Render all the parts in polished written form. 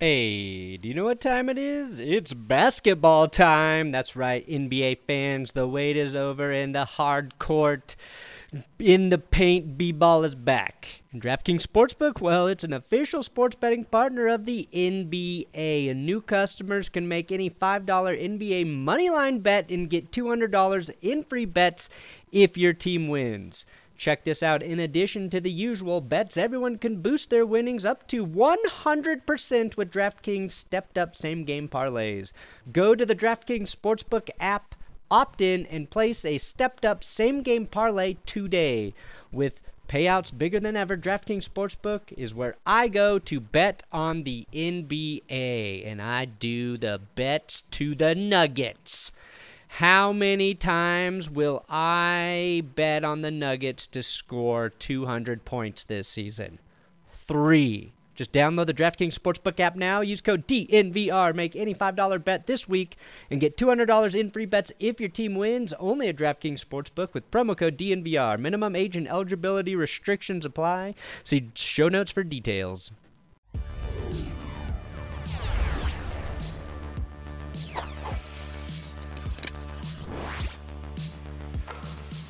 Hey, do you know what time it is? It's basketball time. That's right, NBA fans, the wait is over and the hard court in the paint b-ball is back. And DraftKings Sportsbook, well, it's an official sports betting partner of the NBA, and new customers can make any $5 NBA moneyline bet and get $200 in free bets if your team wins. Check this out. In addition to the usual bets, everyone can boost their winnings up to 100% with DraftKings stepped-up same-game parlays. Go to the DraftKings Sportsbook app, opt in, and place a stepped-up same-game parlay today. With payouts bigger than ever, DraftKings Sportsbook is where I go to bet on the NBA, and I do the bets to the Nuggets. How many times will I bet on the Nuggets to score 200 points this season? 3. Just download the DraftKings Sportsbook app now. Use code DNVR. Make any $5 bet this week and get $200 in free bets if your team wins. Only at DraftKings Sportsbook with promo code DNVR. Minimum age and eligibility restrictions apply. See show notes for details.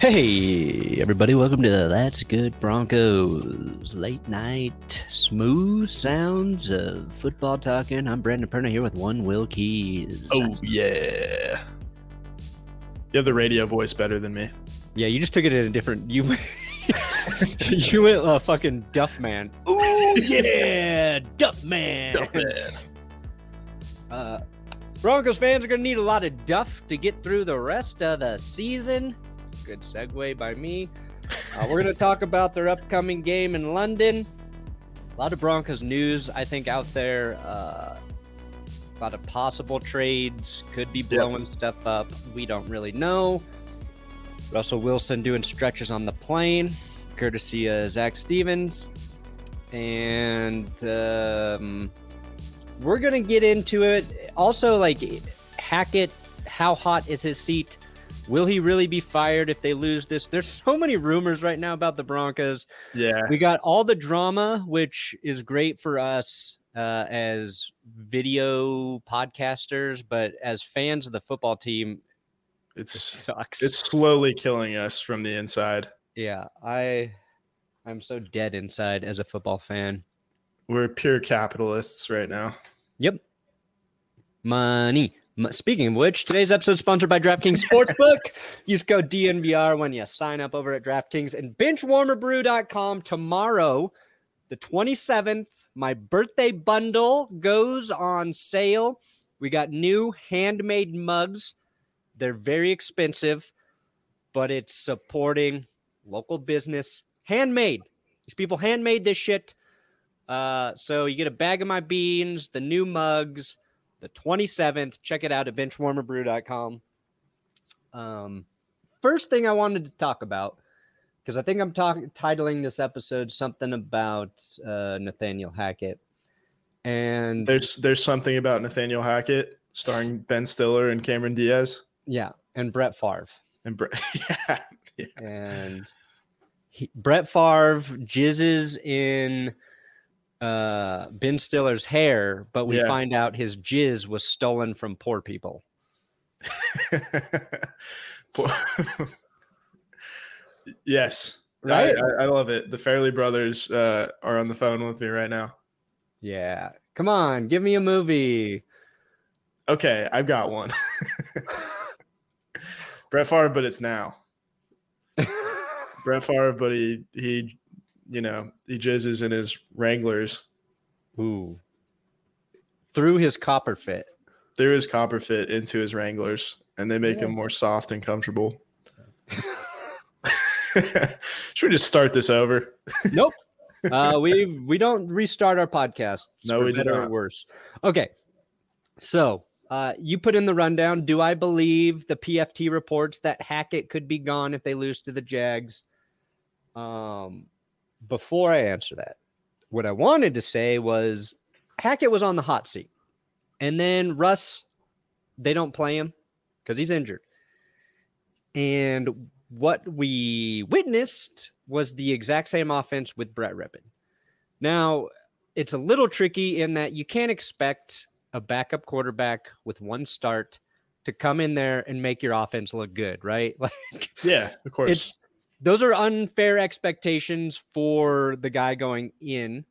Hey, everybody, welcome to That's Good Broncos, late night, smooth sounds of football talking. I'm Brandon Perna here with one Will Keyes. Oh, yeah. You have the radio voice better than me. Yeah, you just took it in a different, you went fucking Duff Man. Ooh, yeah, Duff Man. Duff Man. Broncos fans are going to need a lot of Duff to get through the rest of the season. Good segue by me. We're going to talk about their upcoming game in London. A lot of Broncos news, I think, out there. A lot of possible trades. Could be blowing stuff up. We don't really know. Russell Wilson doing stretches on the plane, courtesy of Zach Stevens. And we're going to get into it. Also, like, Hackett, how hot is his seat? Will he really be fired if they lose this? There's so many rumors right now about the Broncos. Yeah. We got all the drama, which is great for us as video podcasters, but as fans of the football team, it sucks. It's slowly killing us from the inside. Yeah. I'm so dead inside as a football fan. We're pure capitalists right now. Yep. Money. Speaking of which, today's episode is sponsored by DraftKings Sportsbook. Use code DNVR when you sign up over at DraftKings and benchwarmerbrew.com. Tomorrow, the 27th, my birthday bundle goes on sale. We got new handmade mugs. They're very expensive, but it's supporting local business. Handmade. These people handmade this shit. So you get a bag of my beans, the new mugs. The 27th, check it out at benchwarmerbrew.com. First thing I wanted to talk about, because I think I'm titling this episode something about Nathaniel Hackett. And there's something about Nathaniel Hackett starring Ben Stiller and Cameron Diaz. Yeah, and Brett Favre. And yeah. And Brett Favre jizzes in Ben Stiller's hair, but we find out his jizz was stolen from poor people. Yes. Right? I love it. The Fairley brothers are on the phone with me right now. Yeah. Come on, give me a movie. Okay, I've got one. Brett Favre, but it's now. Brett Favre, but he you know, he jizzes in his Wranglers. Ooh. Through his copper fit. Through his copper fit into his Wranglers, and they make him more soft and comfortable. Should we just start this over? Nope. We don't restart our podcast. No, we do not. For better or worse. Okay. So you put in the rundown. Do I believe the PFT reports that Hackett could be gone if they lose to the Jags? Before I answer that, what I wanted to say was Hackett was on the hot seat. And then Russ, they don't play him because he's injured. And what we witnessed was the exact same offense with Brett Rypien. Now, it's a little tricky in that you can't expect a backup quarterback with one start to come in there and make your offense look good, right? Like, yeah, of course. Those are unfair expectations for the guy going in.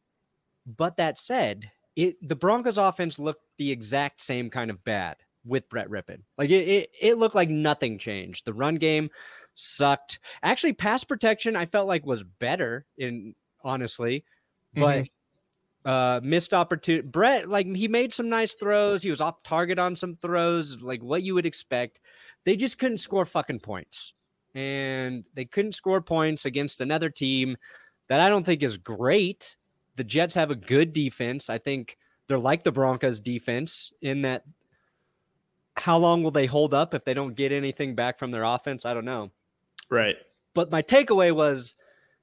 But that said, the Broncos offense looked the exact same kind of bad with Brett Rypien. Like it looked like nothing changed. The run game sucked. Actually, pass protection I felt like was better honestly, but missed opportunity. Brett, like, he made some nice throws. He was off target on some throws, like what you would expect. They just couldn't score fucking points, and they couldn't score points against another team that I don't think is great. The Jets have a good defense. I think they're like the Broncos defense in that. How long will they hold up if they don't get anything back from their offense? I don't know. Right. But my takeaway was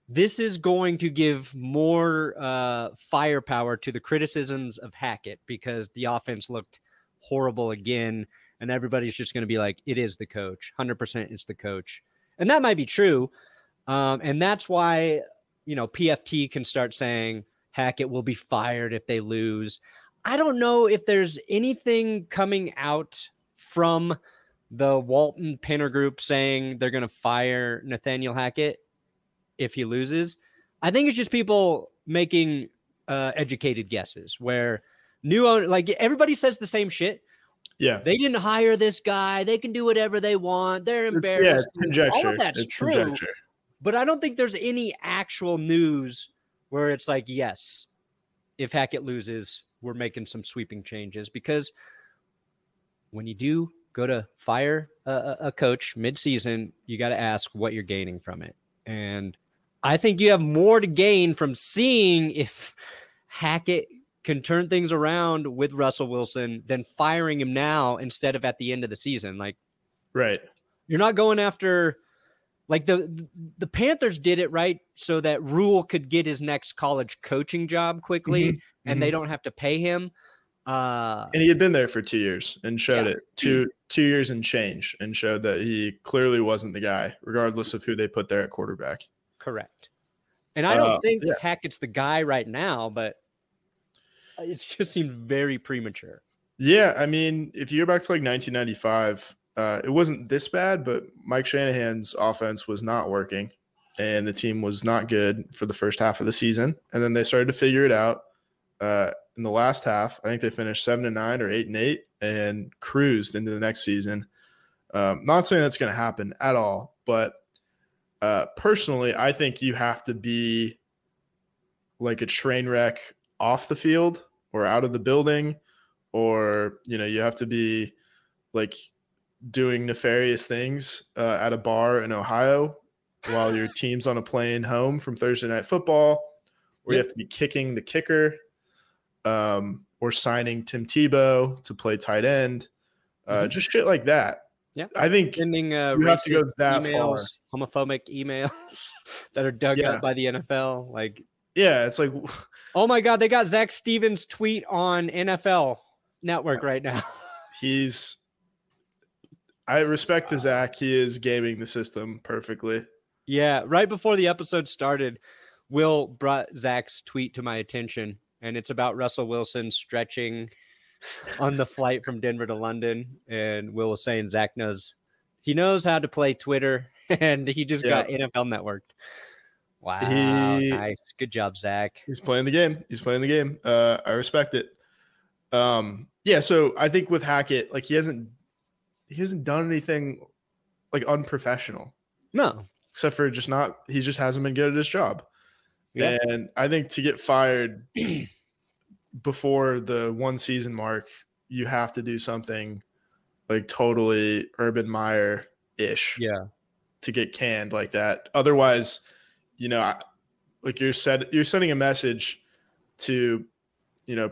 this is going to give more firepower to the criticisms of Hackett because the offense looked horrible again, and everybody's just going to be like, it is the coach. 100% it's the coach. And that might be true. And that's why, you know, PFT can start saying Hackett will be fired if they lose. I don't know if there's anything coming out from the Walton Penner group saying they're going to fire Nathaniel Hackett if he loses. I think it's just people making educated guesses where new owner, like everybody says the same shit. Yeah. They didn't hire this guy. They can do whatever they want. They're embarrassed. Yeah, it's conjecture. All of that's true. Conjecture. But I don't think there's any actual news where it's like, yes, if Hackett loses, we're making some sweeping changes, because when you do go to fire a coach midseason, you got to ask what you're gaining from it. And I think you have more to gain from seeing if Hackett can turn things around with Russell Wilson than firing him now instead of at the end of the season. Like, right. You're not going after, like, the Panthers did it, right, so that Rule could get his next college coaching job quickly, and they don't have to pay him. And he had been there for 2 years and showed it. Two years and change, and showed that he clearly wasn't the guy, regardless of who they put there at quarterback. Correct. And I don't think Hackett's the guy right now, but it just seemed very premature. Yeah, I mean, if you go back to, like, 1995 – it wasn't this bad, but Mike Shanahan's offense was not working, and the team was not good for the first half of the season. And then they started to figure it out in the last half. I think they finished 7-9 or 8-8 and cruised into the next season. Not saying that's going to happen at all, but personally, I think you have to be like a train wreck off the field or out of the building, or, you know, you have to be like doing nefarious things at a bar in Ohio while your team's on a plane home from Thursday Night Football, or you have to be kicking the kicker, or signing Tim Tebow to play tight end, just shit like that. Yeah, I think sending you have to go that emails, far. Homophobic emails that are dug up by the NFL. Like, yeah, it's like, oh my God, they got Zach Stevens' tweet on NFL Network right now. I respect to Zach. He is gaming the system perfectly. Yeah. Right before the episode started, Will brought Zach's tweet to my attention, and it's about Russell Wilson stretching on the flight from Denver to London. And Will was saying Zach knows how to play Twitter, and he just got NFL networked. Wow. Nice. Good job, Zach. He's playing the game. I respect it. So I think with Hackett, like he hasn't done anything like unprofessional. No. Except for he just hasn't been good at his job. Yeah. And I think to get fired before the one season mark, you have to do something like totally Urban Meyer-ish. Yeah. To get canned like that. Otherwise, like you're sending a message to,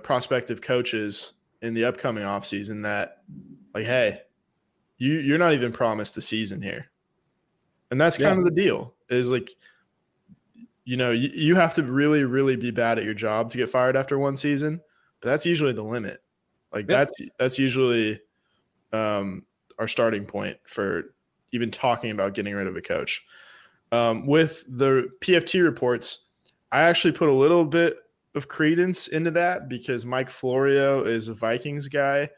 prospective coaches in the upcoming offseason that like, hey, you're not even promised a season here. And that's kind of the deal is like, you have to really, really be bad at your job to get fired after one season, but that's usually the limit. Like that's usually our starting point for even talking about getting rid of a coach. With the PFT reports, I actually put a little bit of credence into that because Mike Florio is a Vikings guy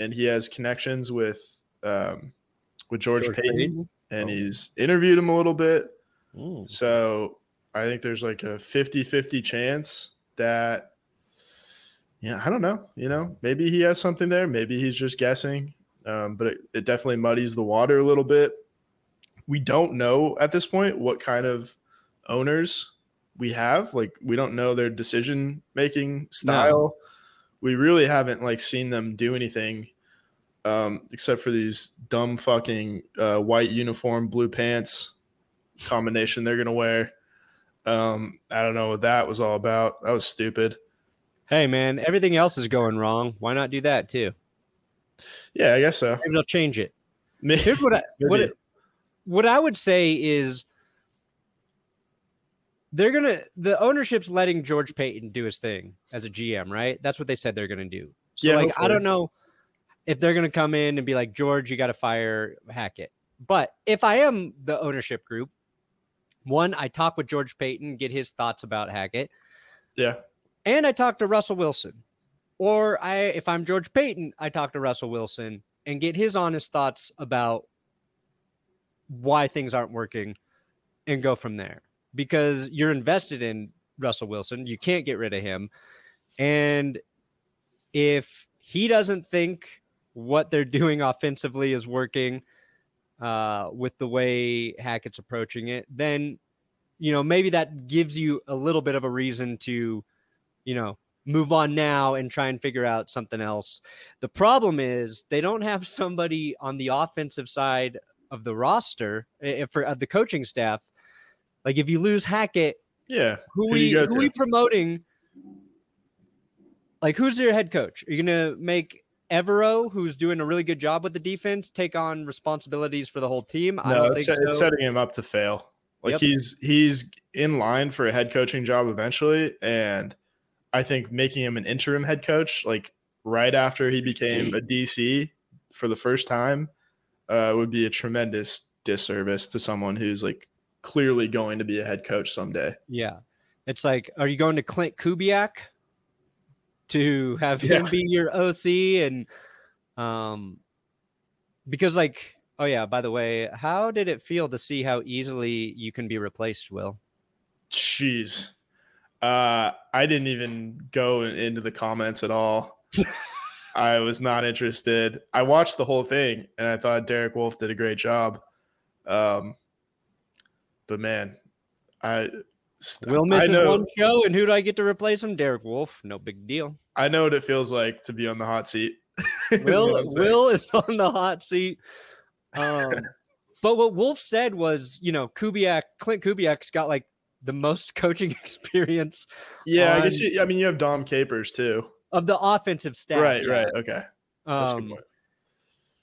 and he has connections with George Paton, and he's interviewed him a little bit. Ooh. So I think there's like a 50-50 chance that, I don't know, maybe he has something there. Maybe he's just guessing. But it definitely muddies the water a little bit. We don't know at this point what kind of owners we have. Like, we don't know their decision-making style. No. We really haven't, seen them do anything except for these dumb fucking white uniform, blue pants combination they're going to wear. I don't know what that was all about. That was stupid. Hey, man, everything else is going wrong. Why not do that, too? Yeah, I guess so. Maybe they'll change it. Here's what I would say is the ownership's letting George Paton do his thing as a GM, right? That's what they said they're going to do. So hopefully. I don't know if they're going to come in and be like, George, you got to fire Hackett. But if I am the ownership group, one, I talk with George Paton, get his thoughts about Hackett. Yeah. And I talk to Russell Wilson. Or if I'm George Paton, I talk to Russell Wilson and get his honest thoughts about why things aren't working and go from there. Because you're invested in Russell Wilson. You can't get rid of him. And if he doesn't think what they're doing offensively is working with the way Hackett's approaching it, then, maybe that gives you a little bit of a reason to, move on now and try and figure out something else. The problem is they don't have somebody on the offensive side of the roster of the coaching staff. Like if you lose Hackett, who are we promoting? Like who's your head coach? Are you going to make Evero, who's doing a really good job with the defense, take on responsibilities for the whole team? No, I don't think so. It's setting him up to fail. Like he's in line for a head coaching job eventually. And I think making him an interim head coach, like right after he became a DC for the first time, would be a tremendous disservice to someone who's like clearly going to be a head coach someday. Yeah. It's like, are you going to Clint Kubiak to have him be your OC? And because by the way, how did it feel to see how easily you can be replaced, Will? Jeez. I didn't even go into the comments at all. I was not interested. I watched the whole thing and I thought Derek Wolf did a great job. But man, Will misses one show and who do I get to replace him? Derek Wolf. No big deal. I know what it feels like to be on the hot seat. Will is on the hot seat. But what Wolf said was, Clint Kubiak's got the most coaching experience. Yeah, I guess you have Dom Capers too. Of the offensive staff. Right, okay. That's a good point.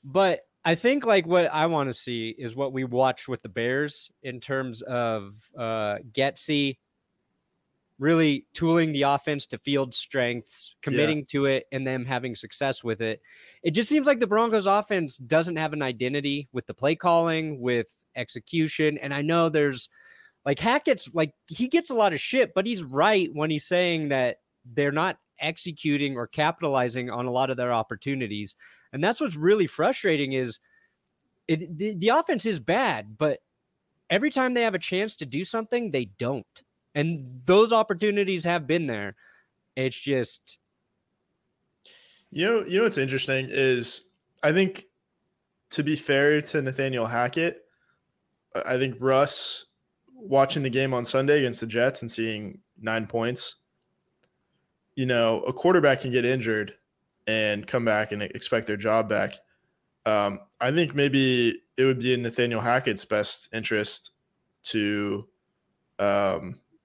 But I think what I want to see is what we watched with the Bears in terms of Getsy really tooling the offense to field strengths, committing to it, and them having success with it. It just seems like the Broncos offense doesn't have an identity with the play calling, with execution, and I know there's Hackett's he gets a lot of shit, but he's right when he's saying that they're not executing or capitalizing on a lot of their opportunities. And that's what's really frustrating is the offense is bad, but every time they have a chance to do something, they don't. And those opportunities have been there. It's just You know what's interesting is I think, to be fair to Nathaniel Hackett, I think Russ watching the game on Sunday against the Jets and seeing 9 points, you know, a quarterback can get injured and come back and expect their job back. I think maybe it would be in Nathaniel Hackett's best interest to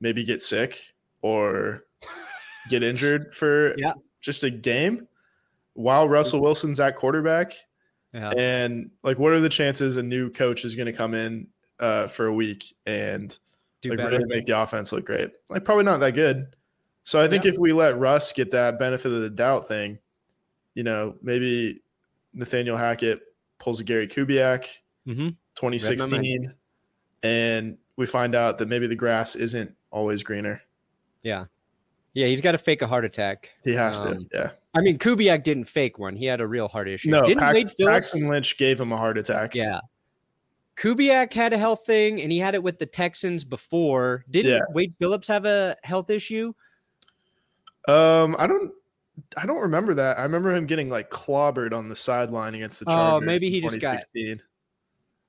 maybe get sick or get injured for just a game while Russell Wilson's at quarterback. Yeah. And, like, what are the chances a new coach is going to come in for a week and really make the offense look great? Like, probably not that good. So I think if we let Russ get that benefit of the doubt thing, you know, maybe Nathaniel Hackett pulls a Gary Kubiak 2016, and we find out that maybe the grass isn't always greener. Yeah. Yeah, he's got to fake a heart attack. He has to, yeah. I mean, Kubiak didn't fake one. He had a real heart issue. No, didn't Wade Phillips? Paxton Lynch gave him a heart attack. Yeah. Kubiak had a health thing, and he had it with the Texans before. Didn't Wade Phillips have a health issue? I don't remember that. I remember him getting, like, clobbered on the sideline against the Chargers. Oh, maybe he just got –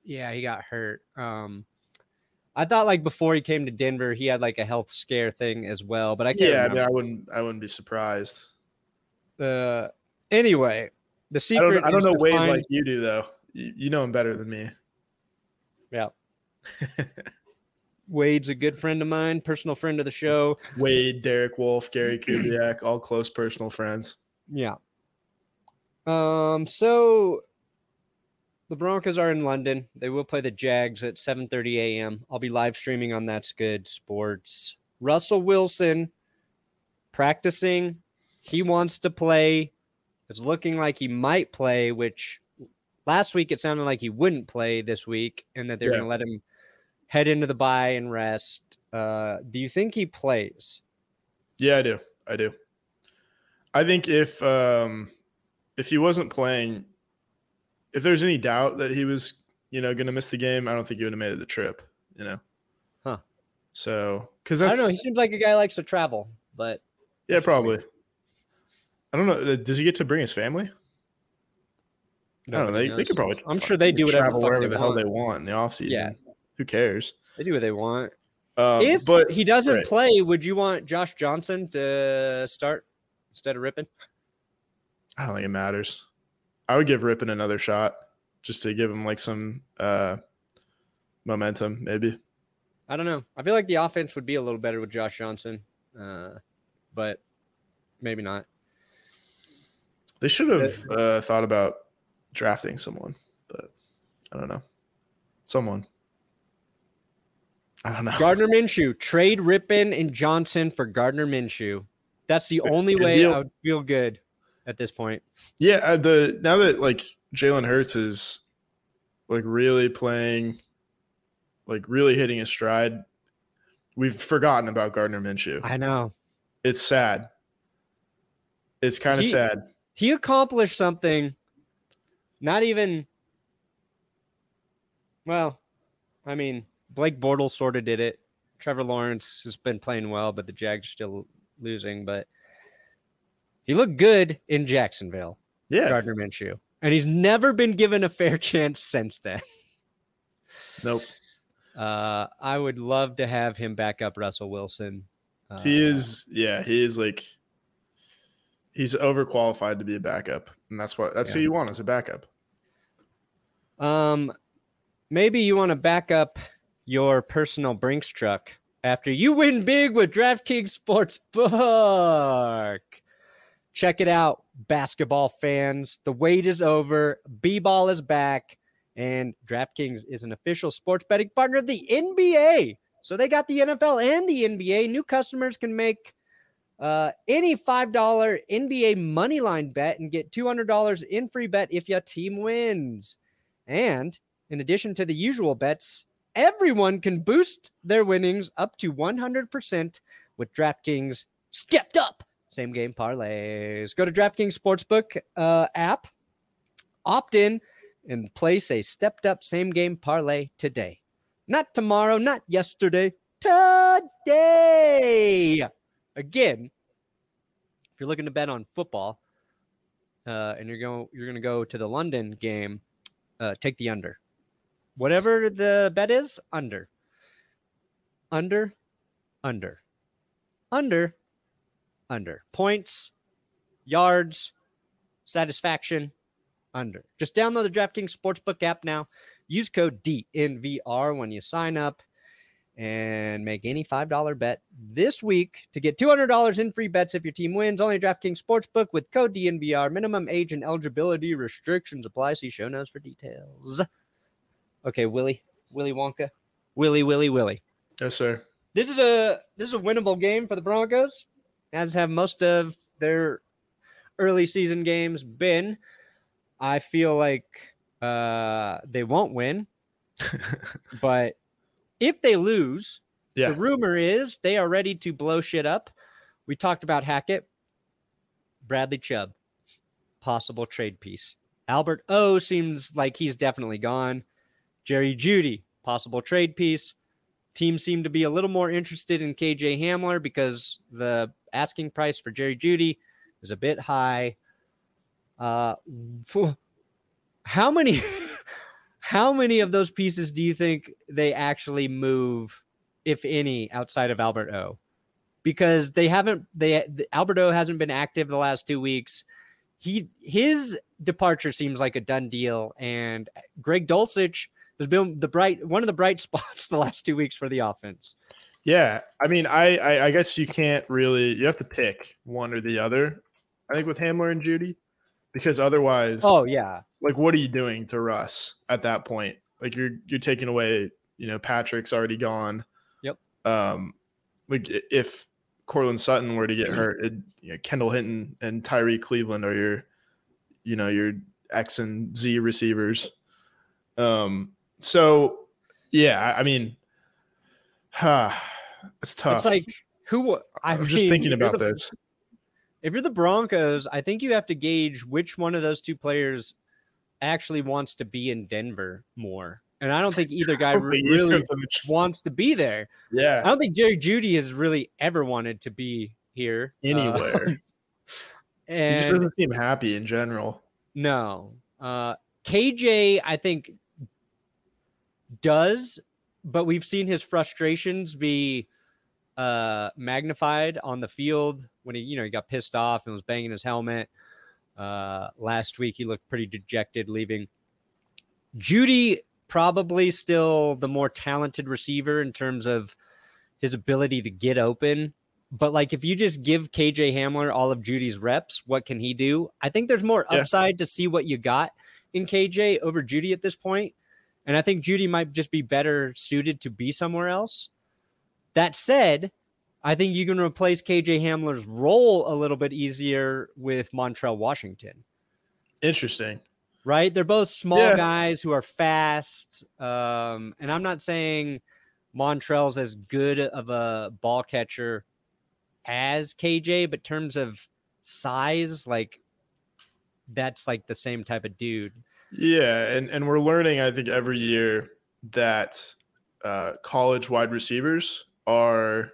yeah, he got hurt. I thought, like, before he came to Denver, he had, like, a health scare thing as well, but I can't remember. Yeah, I mean, I wouldn't be surprised. Anyway, the secret is I don't know Wade like you do, though. You know him better than me. Yeah. Wade's a good friend of mine, personal friend of the show. Wade, Derek Wolf, Gary Kubiak, all close personal friends. Yeah. So... the Broncos are in London. They will play the Jags at 7:30 a.m. I'll be live streaming on That's Good Sports. Russell Wilson practicing. He wants to play. It's looking like he might play, which last week it sounded like he wouldn't play this week and that they're going to let him head into the bye and rest. Do you think he plays? Yeah, I do. I think if he wasn't playing – if there's any doubt that he was, you know, going to miss the game, I don't think he would have made it the trip, you know? Huh. So, because I don't know. He seems like a guy who likes to travel, but. Yeah, probably. I don't know. Does he get to bring his family? No, I don't know. They could probably. I'm sure they do whatever wherever the hell they want in the offseason. Yeah. Who cares? They do what they want. But he doesn't play, would you want Josh Johnson to start instead of Rypien? I don't think it matters. I would give Rypien another shot just to give him like some momentum, maybe. I don't know. I feel like the offense would be a little better with Josh Johnson, but maybe not. They should have thought about drafting someone, but I don't know. Someone. I don't know. Gardner Minshew. Trade Rypien and Johnson for Gardner Minshew. That's the only way I would feel good at this point. Yeah, now that like Jalen Hurts is like really playing, like really hitting his stride, we've forgotten about Gardner Minshew. I know. It's sad. It's kind of sad. He accomplished something not even – well, I mean, Blake Bortles sort of did it. Trevor Lawrence has been playing well, but the Jags are still losing, but – he looked good in Jacksonville, Gardner Minshew, and he's never been given a fair chance since then. Nope. I would love to have him back up Russell Wilson. He is like he's overqualified to be a backup, and that's who you want as a backup. Maybe you want to back up your personal Brinks truck after you win big with DraftKings Sportsbook. Check it out, basketball fans. The wait is over. B-ball is back. And DraftKings is an official sports betting partner of the NBA. So they got the NFL and the NBA. New customers can make any $5 NBA moneyline bet and get $200 in free bet if your team wins. And in addition to the usual bets, everyone can boost their winnings up to 100% with DraftKings stepped up same game parlays. Go to DraftKings Sportsbook app, opt in, and place a stepped up same game parlay today. Not tomorrow, not yesterday, today. Again, if you're looking to bet on football, and you're going to go to the London game, take the under. Whatever the bet is, under. Under, under, under, under. Points, yards, satisfaction, under. Just download the DraftKings Sportsbook app now. Use code DNVR when you sign up and make any $5 bet this week to get $200 in free bets if your team wins. Only DraftKings Sportsbook with code DNVR. Minimum age and eligibility restrictions apply. See show notes for details. Okay, Willy Wonka. Willy. Yes, sir. This is a winnable game for the Broncos, as have most of their early season games been. I feel like they won't win, but if they lose, the rumor is they are ready to blow shit up. We talked about Hackett, Bradley Chubb, possible trade piece. Albert O seems like he's definitely gone. Jerry Jeudy, possible trade piece. Teams seem to be a little more interested in KJ Hamler because the asking price for Jerry Jeudy is a bit high. How many of those pieces do you think they actually move, if any, outside of Albert O? Because Albert O hasn't been active the last 2 weeks. His departure seems like a done deal, and Greg Dulcich has been one of the bright spots the last 2 weeks for the offense. Yeah, I mean, I guess you can't really. You have to pick one or the other. I think with Hamler and Jeudy, because otherwise, like what are you doing to Russ at that point? Like you're taking away. You know, Patrick's already gone. Yep. Like if Courtland Sutton were to get hurt, Kendall Hinton and Tyree Cleveland are your X and Z receivers. So, yeah, I mean, it's tough. It's like I'm just thinking about this. If you're the Broncos, I think you have to gauge which one of those two players actually wants to be in Denver more. And I don't think either guy really wants to be there. Yeah. I don't think Jerry Jeudy has really ever wanted to be here. Anywhere. And he just doesn't seem happy in general. No. KJ, I think, does, but we've seen his frustrations be magnified on the field when he got pissed off and was banging his helmet. Last week, he looked pretty dejected leaving. Jeudy, probably still the more talented receiver in terms of his ability to get open. But like, if you just give KJ Hamler all of Judy's reps, what can he do? I think there's more upside to see what you got in KJ over Jeudy at this point. And I think Jeudy might just be better suited to be somewhere else. That said, I think you can replace KJ Hamler's role a little bit easier with Montrell Washington. Interesting. Right? They're both small guys who are fast. And I'm not saying Montrell's as good of a ball catcher as KJ, but in terms of size, like that's like the same type of dude. Yeah, and we're learning, I think, every year that college wide receivers are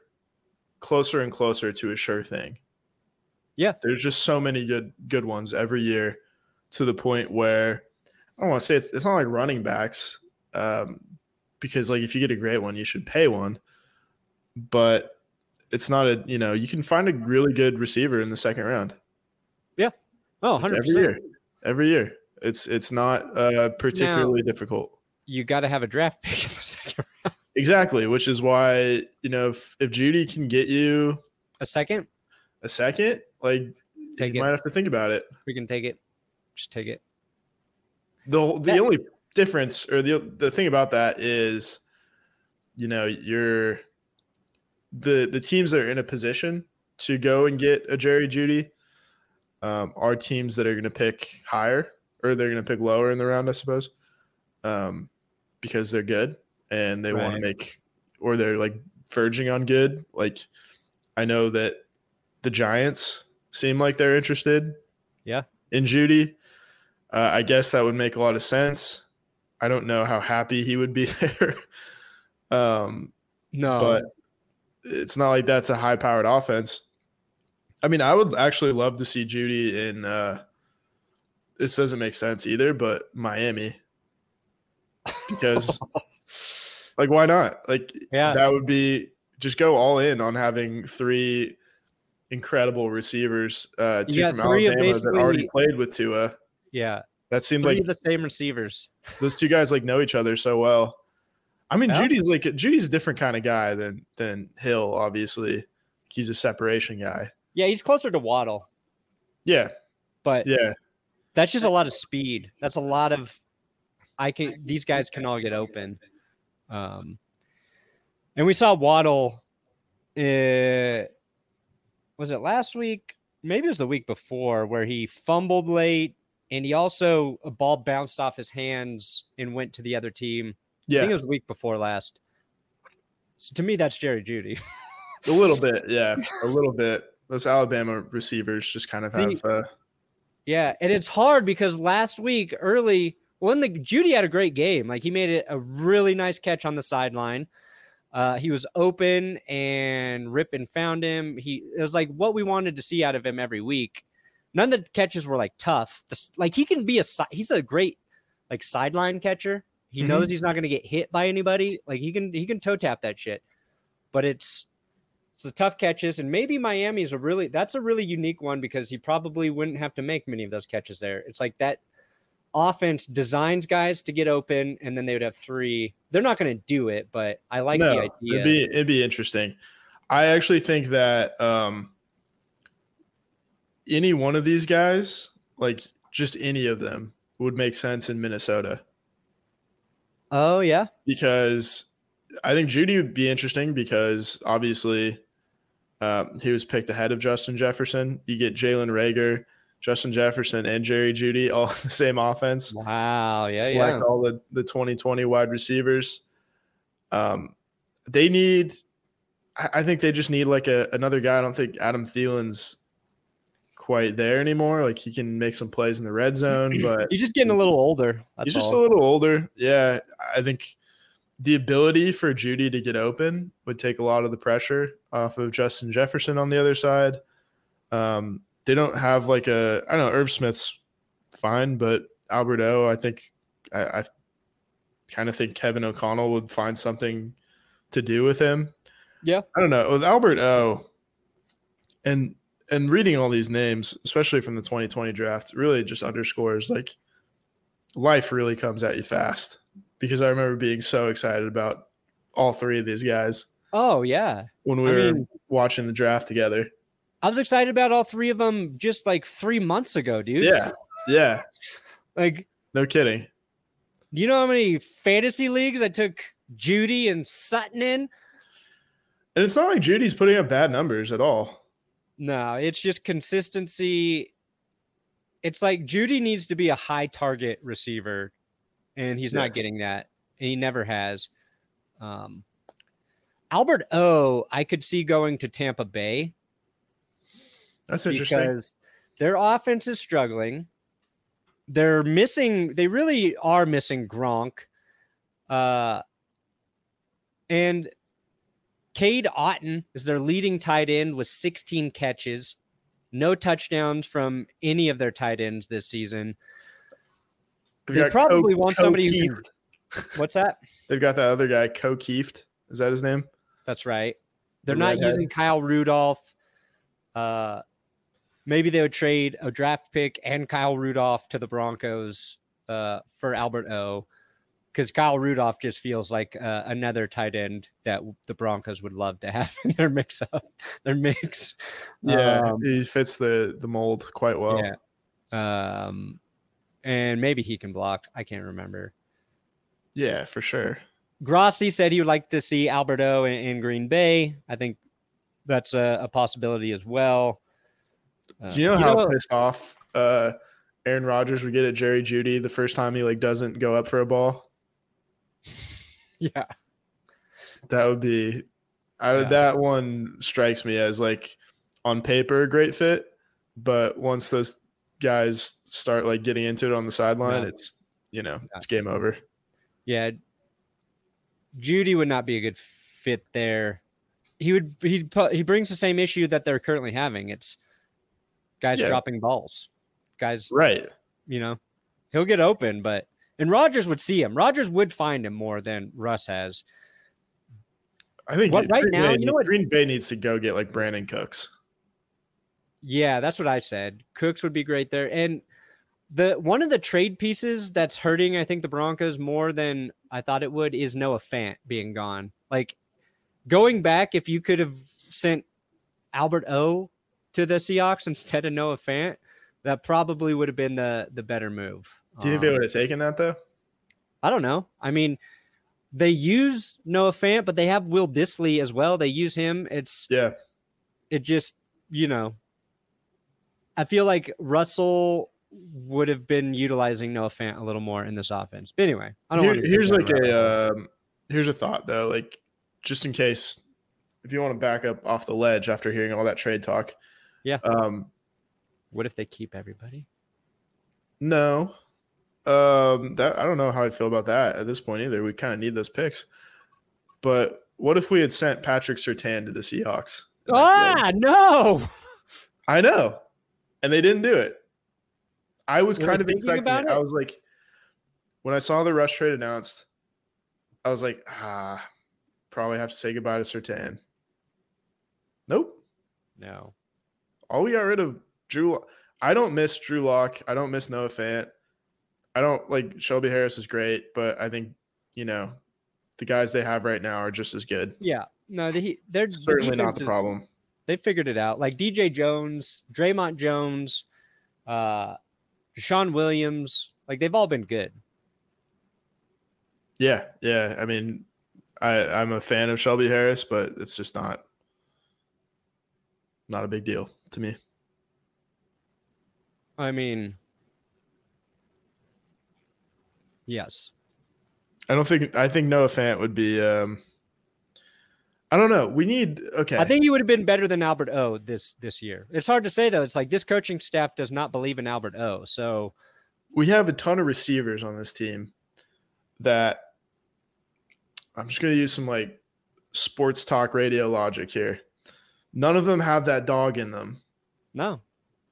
closer and closer to a sure thing. Yeah. There's just so many good ones every year to the point where I don't want to say it's not like running backs because like if you get a great one, you should pay one. But it's not you can find a really good receiver in the second round. Yeah. Oh, 100%. Every year. It's not particularly difficult. You got to have a draft pick in the second round. Exactly, which is why if Jeudy can get you a second, like take you it. Might have to think about it. We can take it. Just take it. The only difference or the thing about that is, you're the teams that are in a position to go and get a Jerry Jeudy are teams that are going to pick higher. Or they're going to pick lower in the round, I suppose, because they're good and they want to make, or they're like verging on good. Like I know that the Giants seem like they're interested in Jeudy. I guess that would make a lot of sense. I don't know how happy he would be there. No, but it's not like that's a high powered offense. I mean, I would actually love to see Jeudy in, this doesn't make sense either, but Miami. Because, like, why not? Like, yeah, that would be just go all in on having three incredible receivers, two from Alabama that already played with Tua. Yeah. That seemed like the same receivers. Those two guys, like, know each other so well. I mean, yeah. Jeudy's a different kind of guy than Hill, obviously. He's a separation guy. Yeah, he's closer to Waddle. Yeah. But yeah, that's just a lot of speed. That's a lot of these guys can all get open. And we saw Waddle was it last week? Maybe it was the week before where he fumbled late and he also a ball bounced off his hands and went to the other team. Yeah. I think it was the week before last. So to me, that's Jerry Jeudy. A little bit, yeah. A little bit. Those Alabama receivers just kind of have yeah, and it's hard because last week early Jeudy had a great game. Like, he made it a really nice catch on the sideline. He was open and Rypien found him. It was like what we wanted to see out of him every week. None of the catches were like tough. Like, he can be he's a great like sideline catcher. He mm-hmm. knows he's not going to get hit by anybody. Like, he can toe tap that shit. But it's the tough catches, and maybe Miami's that's a really unique one because he probably wouldn't have to make many of those catches there. It's like that offense designs guys to get open, and then they would have three. They're not going to do it, but I like the idea. It'd be interesting. I actually think that any one of these guys, like just any of them, would make sense in Minnesota. Oh, yeah. Because I think Jeudy would be interesting because obviously he was picked ahead of Justin Jefferson. You get Jalen Reagor, Justin Jefferson, and Jerry Jeudy all the same offense. Wow, yeah, yeah. Like all the 2020 wide receivers. They need – I think they just need like another guy. I don't think Adam Thielen's quite there anymore. Like, he can make some plays in the red zone, but – he's just getting a little older. He's just a little older. Yeah, I think – the ability for Jeudy to get open would take a lot of the pressure off of Justin Jefferson on the other side. They don't have like Irv Smith's fine, but Albert O, I think I kind of think Kevin O'Connell would find something to do with him. Yeah. I don't know. With Albert O and reading all these names, especially from the 2020 draft, really just underscores like life really comes at you fast. Because I remember being so excited about all three of these guys. Oh, yeah. When we were watching the draft together. I was excited about all three of them just like 3 months ago, dude. Yeah, yeah. Like, no kidding. Do you know how many fantasy leagues I took Jeudy and Sutton in? And it's not like Judy's putting up bad numbers at all. No, it's just consistency. It's like Jeudy needs to be a high target receiver. And he's not getting that. And he never has. Albert O, I could see going to Tampa Bay. That's interesting. Because their offense is struggling. They really are missing Gronk. And Cade Otton is their leading tight end with 16 catches. No touchdowns from any of their tight ends this season. They probably want somebody who – what's that? They've got that other guy, Keeft. Is that his name? That's right. They're not using Kyle Rudolph. Maybe they would trade a draft pick and Kyle Rudolph to the Broncos for Albert O, because Kyle Rudolph just feels like another tight end that the Broncos would love to have in their mix-up, their mix. Yeah, he fits the mold quite well. Yeah. And maybe he can block. I can't remember. Yeah, for sure. Grossi said he would like to see Albert O in Green Bay. I think that's a possibility as well. Do you know how pissed off Aaron Rodgers would get at Jerry Jeudy the first time he like doesn't go up for a ball? Yeah. That would be that one strikes me as like on paper a great fit, but once those guys start like getting into it on the sideline, it's it's game over. Yeah, Jeudy would not be a good fit there. He brings the same issue that they're currently having. It's guys dropping balls, guys. Right. you know, he'll get open, but and Rodgers would see him. Rodgers would find him more than Russ has. I think Green Bay needs to go get like Brandon Cooks. Yeah, that's what I said. Cooks would be great there. And the one of the trade pieces that's hurting, I think, the Broncos more than I thought it would is Noah Fant being gone. Like going back, if you could have sent Albert O to the Seahawks instead of Noah Fant, that probably would have been the better move. Do you think they would have taken that though? I don't know. I mean, they use Noah Fant, but they have Will Dissly as well. They use him. It just, you know, I feel like Russell would have been utilizing Noah Fant a little more in this offense. But anyway, here's a thought though, like just in case if you want to back up off the ledge after hearing all that trade talk. Yeah. What if they keep everybody? No. I don't know how I'd feel about that at this point either. We kind of need those picks. But what if we had sent Patrick Surtain to the Seahawks? No. I know. And they didn't do it. I was kind of expecting it. I was like, when I saw the rush trade announced, I was like, probably have to say goodbye to Surtain. Nope. No. All we got rid of Drew. I don't miss Drew Lock. I don't miss Noah Fant. I don't like Shelby Harris is great, but I think, you know, the guys they have right now are just as good. Yeah. No, they're certainly not the problem. They figured it out. Like DJ Jones, Draymond Jones, Deshaun Williams, like they've all been good. Yeah. Yeah. I mean, I'm a fan of Shelby Harris, but it's just not a big deal to me. I mean, yes. I think Noah Fant would be I don't know. I think he would have been better than Albert O this year. It's hard to say though. It's like this coaching staff does not believe in Albert O. So we have a ton of receivers on this team that I'm just going to use some like sports talk radio logic here. None of them have that dog in them. No.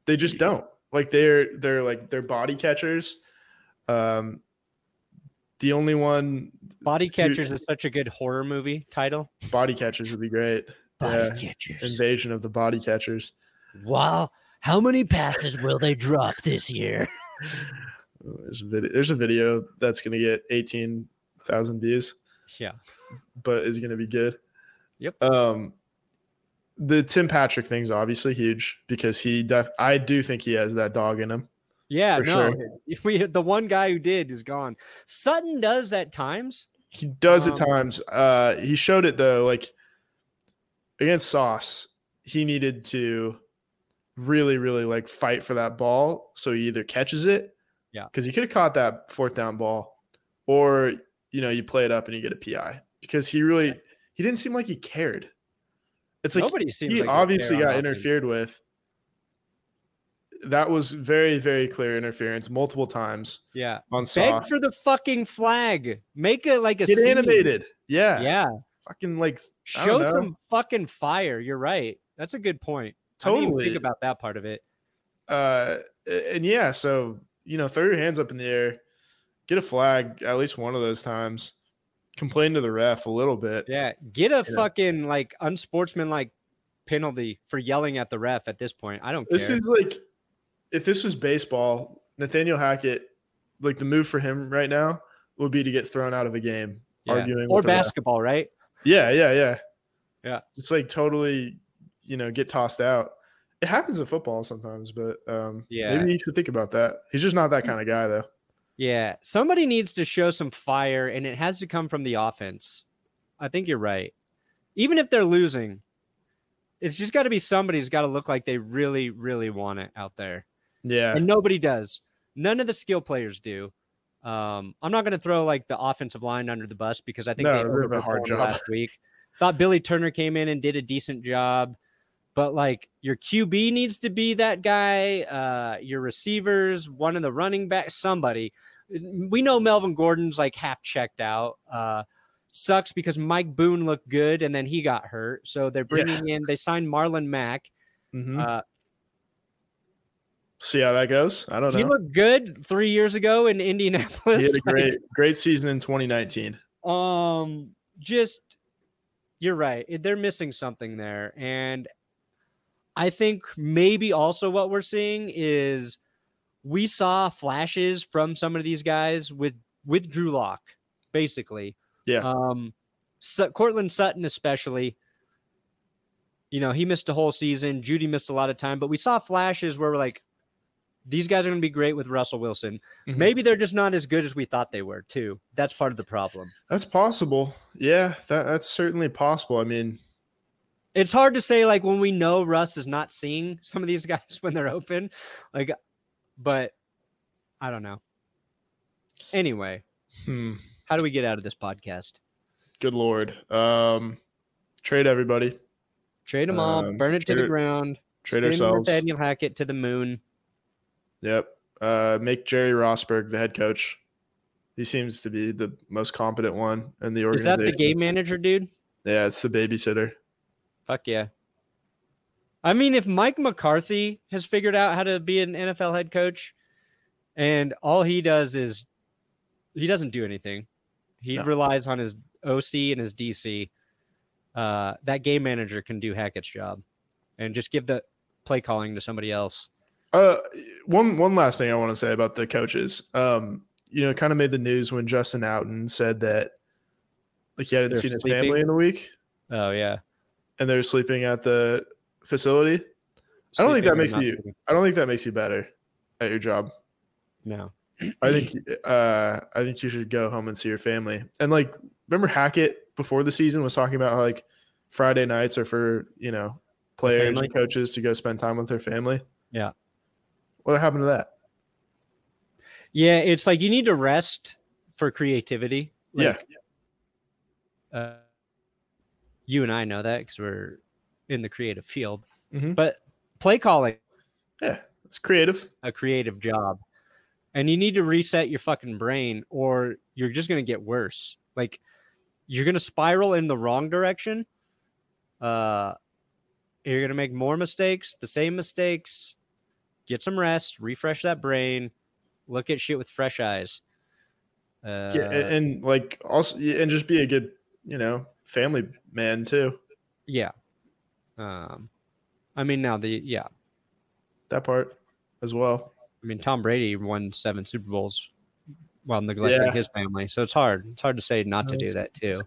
They just don't. Like they're like they're body catchers. The only one body catchers is such a good horror movie title. Body catchers would be great. Catchers. Invasion of the body catchers. Wow, how many passes will they drop this year? There's a video that's gonna get 18,000 views. Yeah, but is it gonna be good? Yep. The Tim Patrick thing's obviously huge because I do think he has that dog in him. Yeah, sure. If the one guy who did is gone. Sutton does at times. He does at times. He showed it though, like against Sauce, he needed to really, really like fight for that ball. So he either catches it, yeah, because he could have caught that fourth down ball, or you know, you play it up and you get a PI because he didn't seem like he cared. It's like nobody seems he like obviously got interfered with. That was very, very clear interference multiple times. Yeah. On Saw. Beg for the fucking flag. Make it like a get scene. Animated. Yeah. Yeah. Fucking like show some fucking fire. You're right. That's a good point. Totally. I didn't even think about that part of it. And yeah, so you know, throw your hands up in the air, get a flag at least one of those times. Complain to the ref a little bit. Yeah, get a fucking like unsportsmanlike penalty for yelling at the ref at this point. I don't care. This is like if this was baseball, Nathaniel Hackett, like the move for him right now would be to get thrown out of a game arguing or with basketball, right? Yeah. It's like totally, you know, get tossed out. It happens in football sometimes, but maybe you should think about that. He's just not that kind of guy though. Yeah, somebody needs to show some fire, and it has to come from the offense. I think you're right. Even if they're losing, it's just got to be somebody who's got to look like they really, really want it out there. Yeah. And nobody does. None of the skill players do. I'm not going to throw like the offensive line under the bus because I think they did a hard job last week. Thought Billy Turner came in and did a decent job. But, like, your QB needs to be that guy, your receivers, one of the running backs, somebody. We know Melvin Gordon's, like, half checked out. Sucks because Mike Boone looked good, and then he got hurt. So they're bringing in – they signed Marlon Mack. Mm-hmm. see how that goes. I don't know. He looked good 3 years ago in Indianapolis. He had a great season in 2019. You're right. They're missing something there. And I think maybe also what we're seeing is we saw flashes from some of these guys with Drew Lock, basically. Yeah. Courtland Sutton especially. You know, he missed a whole season. Jeudy missed a lot of time. But we saw flashes where we're like, these guys are going to be great with Russell Wilson. Mm-hmm. Maybe they're just not as good as we thought they were, too. That's part of the problem. That's possible. Yeah, that's certainly possible. I mean, it's hard to say, like, when we know Russ is not seeing some of these guys when they're open. Like, but I don't know. Anyway, How do we get out of this podcast? Good Lord. Trade everybody. Trade them all. Burn it to the ground. Trade ourselves. Nathaniel Hackett to the moon. Yep. Make Jerry Rosberg the head coach. He seems to be the most competent one in the organization. Is that the game manager, dude? Yeah, it's the babysitter. Fuck yeah. I mean, if Mike McCarthy has figured out how to be an NFL head coach and all he does is he doesn't do anything. He relies on his OC and his DC. That game manager can do Hackett's job and just give the play calling to somebody else. One last thing I want to say about the coaches, you know, kind of made the news when Justin Houghton said that, like, he hadn't seen his family in a week. Oh yeah. And they're sleeping at the facility. I don't think that makes you better at your job. No, I think you should go home and see your family. And like, remember Hackett, before the season, was talking about like Friday nights are for, you know, players and coaches to go spend time with their family. Yeah. What happened to that? Yeah. It's like, you need to rest for creativity. Like, yeah. You and I know that because we're in the creative field, but play calling. Yeah. It's creative, a creative job. And you need to reset your fucking brain or you're just going to get worse. Like, you're going to spiral in the wrong direction. You're going to make more mistakes, the same mistakes. Get some rest, refresh that brain, look at shit with fresh eyes. And just be a good, you know, family man too. Yeah. That part as well. I mean, Tom Brady won 7 Super Bowls while neglecting his family. So it's hard. It's hard to say not to do that too. That's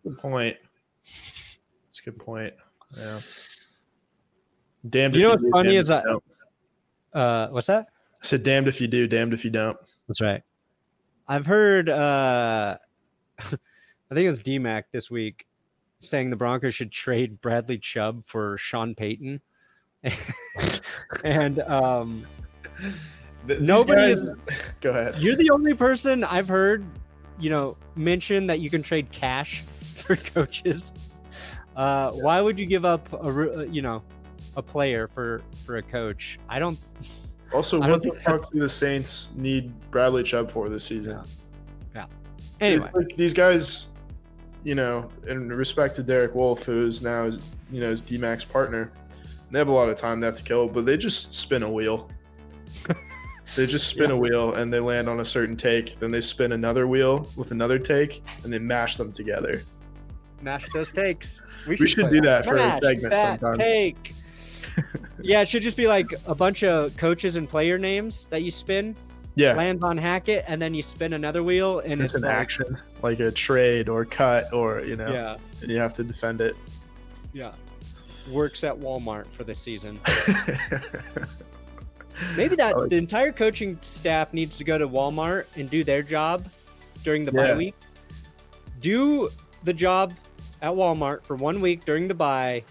a good point. Yeah. Damned if you do, what's funny is what's that? I said damned if you do, damned if you don't. That's right. I've heard I think it was DMAC this week saying the Broncos should trade Bradley Chubb for Sean Payton. And go ahead. You're the only person I've heard, you know, mention that you can trade cash for coaches. Why would you give up a player for a coach? I don't. Also, what the fuck do the Saints need Bradley Chubb for this season? Yeah. Anyway, like these guys, you know, in respect to Derek Wolf, who's now, you know, his D-Mac's partner, they have a lot of time they have to kill, but they just spin a wheel. They just spin a wheel and they land on a certain take. Then they spin another wheel with another take and they mash them together. Mash those takes. We should do that for a segment sometime. Take. Yeah, it should just be like a bunch of coaches and player names that you spin. Yeah. Lands on Hackett and then you spin another wheel and it's an action, like a trade or cut or, you know, and you have to defend it. Yeah. Works at Walmart for the season. Maybe that's the entire coaching staff needs to go to Walmart and do their job during the bye week. Do the job at Walmart for 1 week during the bye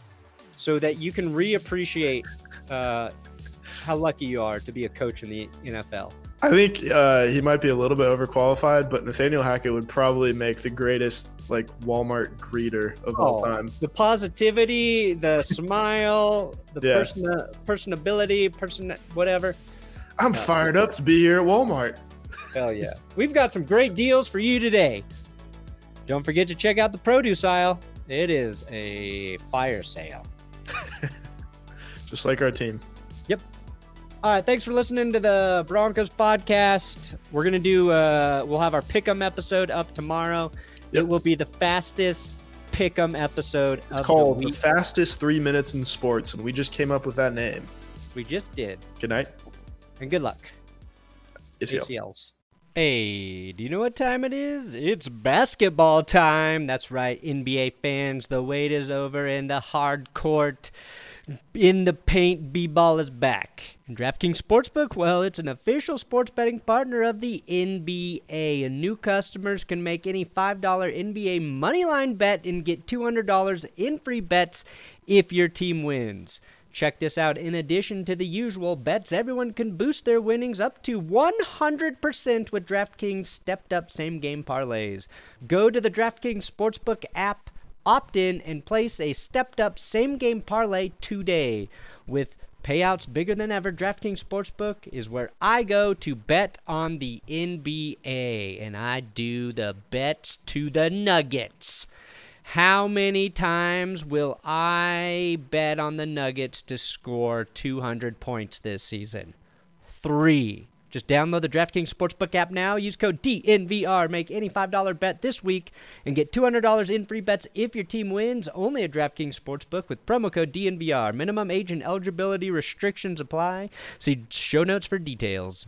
so that you can reappreciate how lucky you are to be a coach in the NFL. I think he might be a little bit overqualified, but Nathaniel Hackett would probably make the greatest like Walmart greeter of all time. The positivity, the smile, the personability, whatever. I'm fired up to be here at Walmart. Hell yeah. We've got some great deals for you today. Don't forget to check out the produce aisle. It is a fire sale. Just like our team. Yep. All right, thanks for listening to the Broncos podcast. We're going to do, we'll have our Pick'em episode up tomorrow. Yep. It will be the fastest Pick'em episode of the week. It's called The Fastest 3 Minutes in Sports, and we just came up with that name. We just did. Good night. And good luck. ACLs. Hey, do you know what time it is? It's basketball time. That's right, NBA fans. The wait is over in the hard court. In the paint, B-ball is back. And DraftKings Sportsbook, well, it's an official sports betting partner of the NBA. And new customers can make any $5 NBA moneyline bet and get $200 in free bets if your team wins. Check this out. In addition to the usual bets, everyone can boost their winnings up to 100% with DraftKings stepped-up same-game parlays. Go to the DraftKings Sportsbook app, opt in, and place a stepped-up same-game parlay today. With payouts bigger than ever, DraftKings Sportsbook is where I go to bet on the NBA, and I do the bets to the Nuggets. How many times will I bet on the Nuggets to score 200 points this season? 3. Just download the DraftKings Sportsbook app now. Use code DNVR. Make any $5 bet this week and get $200 in free bets if your team wins. Only at DraftKings Sportsbook with promo code DNVR. Minimum age and eligibility restrictions apply. See show notes for details.